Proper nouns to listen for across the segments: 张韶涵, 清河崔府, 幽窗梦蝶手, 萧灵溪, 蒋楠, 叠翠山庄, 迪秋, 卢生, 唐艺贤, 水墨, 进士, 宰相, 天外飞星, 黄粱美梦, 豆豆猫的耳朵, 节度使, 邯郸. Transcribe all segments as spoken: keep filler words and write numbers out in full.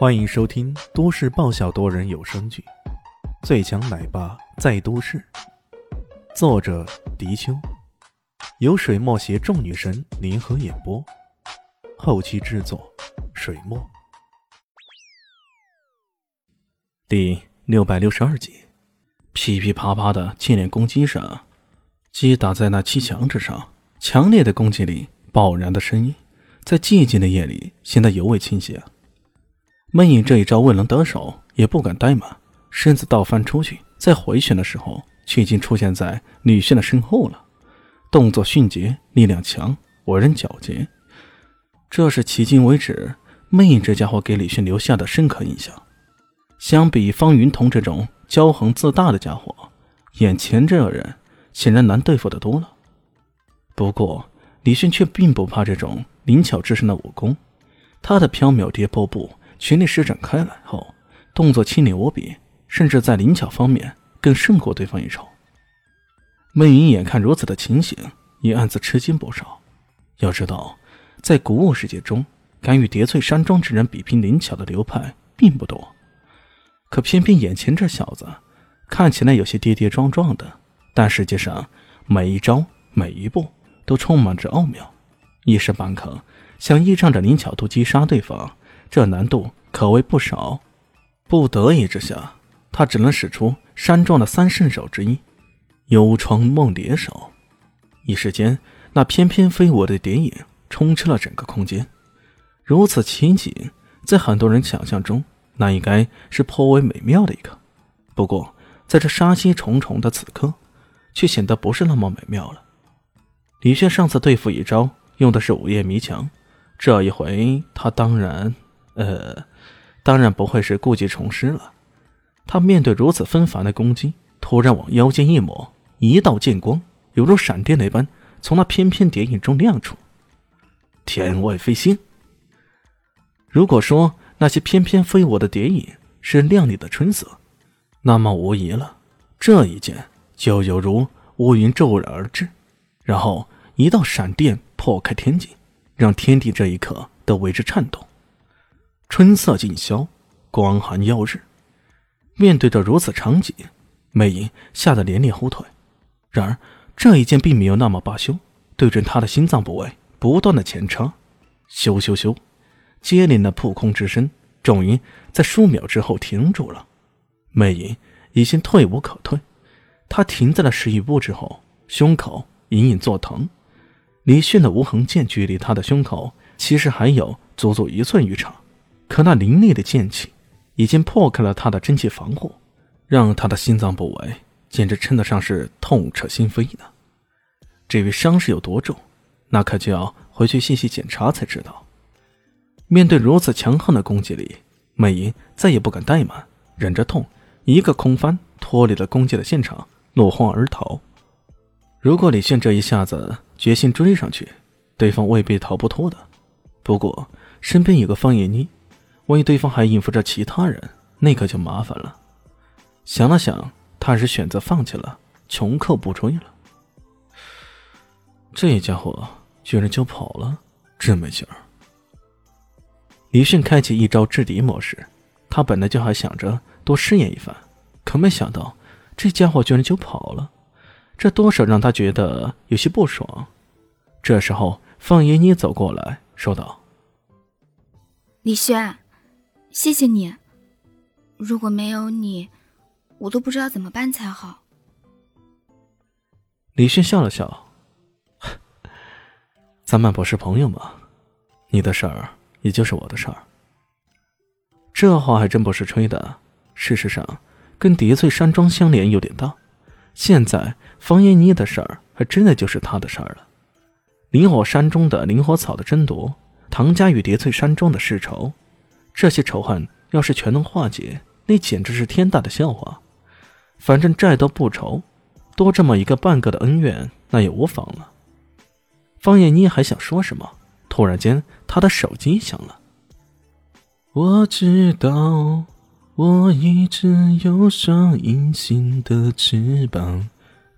欢迎收听都市爆笑多人有声剧《最强奶爸在都市》，作者迪秋，由水墨携众女神联合演播，后期制作水墨。第六百六十二集，噼噼啪啪的接连攻击声，击打在那砌墙之上，强烈的攻击力，爆燃的声音，在寂静的夜里显得尤为清晰啊。闷影这一招未能得手，也不敢怠慢，身子倒翻出去，在回旋的时候却已经出现在女性的身后了，动作迅捷，力量强，为人皎洁。这是迄今为止闷影这家伙给李迅留下的深刻印象。相比方云彤这种骄横自大的家伙，眼前这人显然难对付得多了。不过李迅却并不怕这种灵巧之身的武功，他的飘渺叠波步全力施展开来后，动作轻灵无比，甚至在灵巧方面更胜过对方一筹。孟云眼看如此的情形，也暗自吃惊不少。要知道，在古武世界中，敢与叠翠山庄之人比拼灵巧的流派并不多，可偏偏眼前这小子，看起来有些跌跌撞撞的，但实际上每一招每一步都充满着奥妙，一时半刻想依仗着灵巧度击杀对方，这难度可谓不少。不得已之下，他只能使出山庄的三圣手之一幽窗梦蝶手。一时间，那翩翩飞舞的蝶影充斥了整个空间。如此奇景，在很多人想象中那应该是颇为美妙的一个，不过在这杀机重重的此刻，却显得不是那么美妙了。李轩上次对付一招用的是午夜迷墙，这一回他当然呃，当然不会是故技重施了。他面对如此纷繁的攻击，突然往腰间一抹，一道剑光犹如闪电那般从那翩翩蝶影中亮出。天外飞星。如果说那些翩翩飞舞的蝶影是亮丽的春色，那么无疑了，这一剑就犹如乌云骤然而至，然后一道闪电破开天际，让天地这一刻都为之颤动。春色尽消，光寒耀日。面对着如此场景，魅影吓得连连后退。然而这一剑并没有那么罢休，对准他的心脏部位不断的前插，咻咻咻，接连的破空之声终于在数秒之后停住了。魅影已经退无可退，他停在了十余步之后，胸口隐隐作疼。李迅的无痕剑距离他的胸口其实还有足足一寸余长，可那凌厉的剑气已经破开了他的真气防护，让他的心脏部位简直称得上是痛彻心扉呢。至于伤势有多重，那可就要回去细细检查才知道。面对如此强横的攻击力，魅影再也不敢怠慢，忍着痛一个空翻脱离了攻击的现场，落荒而逃。如果李迅这一下子决心追上去，对方未必逃不脱的。不过身边有个方艳妮，万一对方还应付着其他人，那可就麻烦了。想了想，他是选择放弃了，穷寇不追了。这家伙居然就跑了，真没劲儿。李迅开启一招制敌模式，他本来就还想着多试验一番，可没想到这家伙居然就跑了，这多少让他觉得有些不爽。这时候方爷妮走过来说道：李轩，谢谢你，如果没有你，我都不知道怎么办才好。李迅笑了笑，咱们不是朋友吗？你的事儿也就是我的事儿。这话还真不是吹的，事实上跟叠翠山庄相连有点大，现在方艳妮的事儿还真的就是他的事儿了。灵火山中的灵火草的争夺，唐家与叠翠山庄的世仇，这些仇恨要是全能化解，那简直是天大的笑话。反正债都不仇，多这么一个半个的恩怨，那也无妨了。方艳妮还想说什么，突然间她的手机响了。我知道我一直有双隐形的翅膀，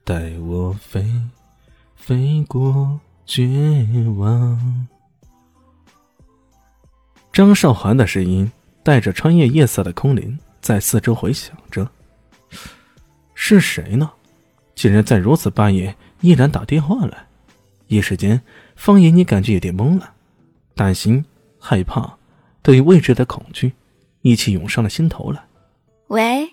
带我飞，飞过绝望。张韶涵的声音带着穿越夜色的空灵在四周回响着。是谁呢？竟然在如此半夜依然打电话来。一时间方言你感觉有点懵了，担心、害怕，对未知的恐惧一起涌上了心头来。喂？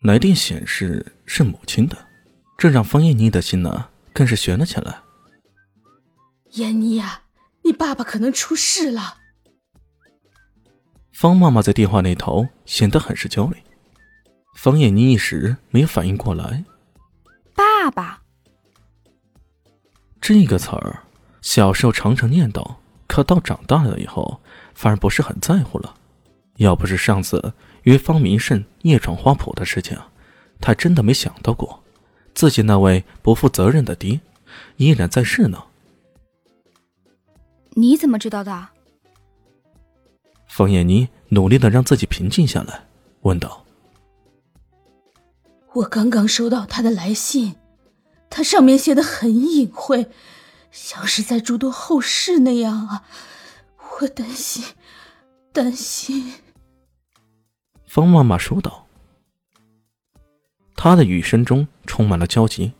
来电显示是母亲的，这让方燕妮的心呢更是悬了起来。燕妮啊，你爸爸可能出事了。方妈妈在电话那头显得很是焦虑，方燕妮一时没有反应过来。爸爸这个词儿小时候常常念叨，可到长大了以后反而不是很在乎了。要不是上次与方明胜夜闯花圃的事情，他真的没想到过自己那位不负责任的爹依然在世呢。你怎么知道的？方艳妮努力地让自己平静下来，问道。我刚刚收到他的来信，他上面写得很隐晦，像是在诸多后事那样啊，我担心担心。方妈妈说道。她的语声中充满了焦急，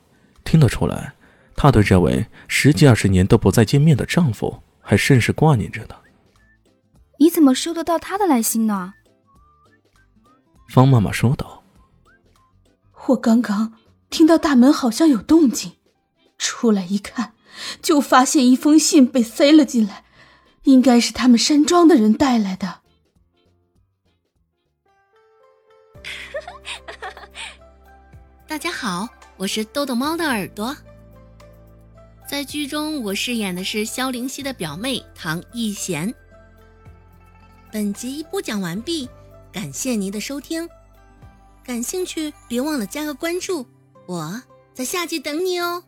听得出来她对这位十几二十年都不再见面的丈夫还甚是挂念着的。你怎么收得到她的来信呢？方妈妈说道。我刚刚听到大门好像有动静，出来一看就发现一封信被塞了进来，应该是他们山庄的人带来的。大家好，我是豆豆猫的耳朵。在剧中我饰演的是萧灵溪的表妹唐艺贤。本集播讲完毕，感谢您的收听。感兴趣别忘了加个关注，我在下集等你哦。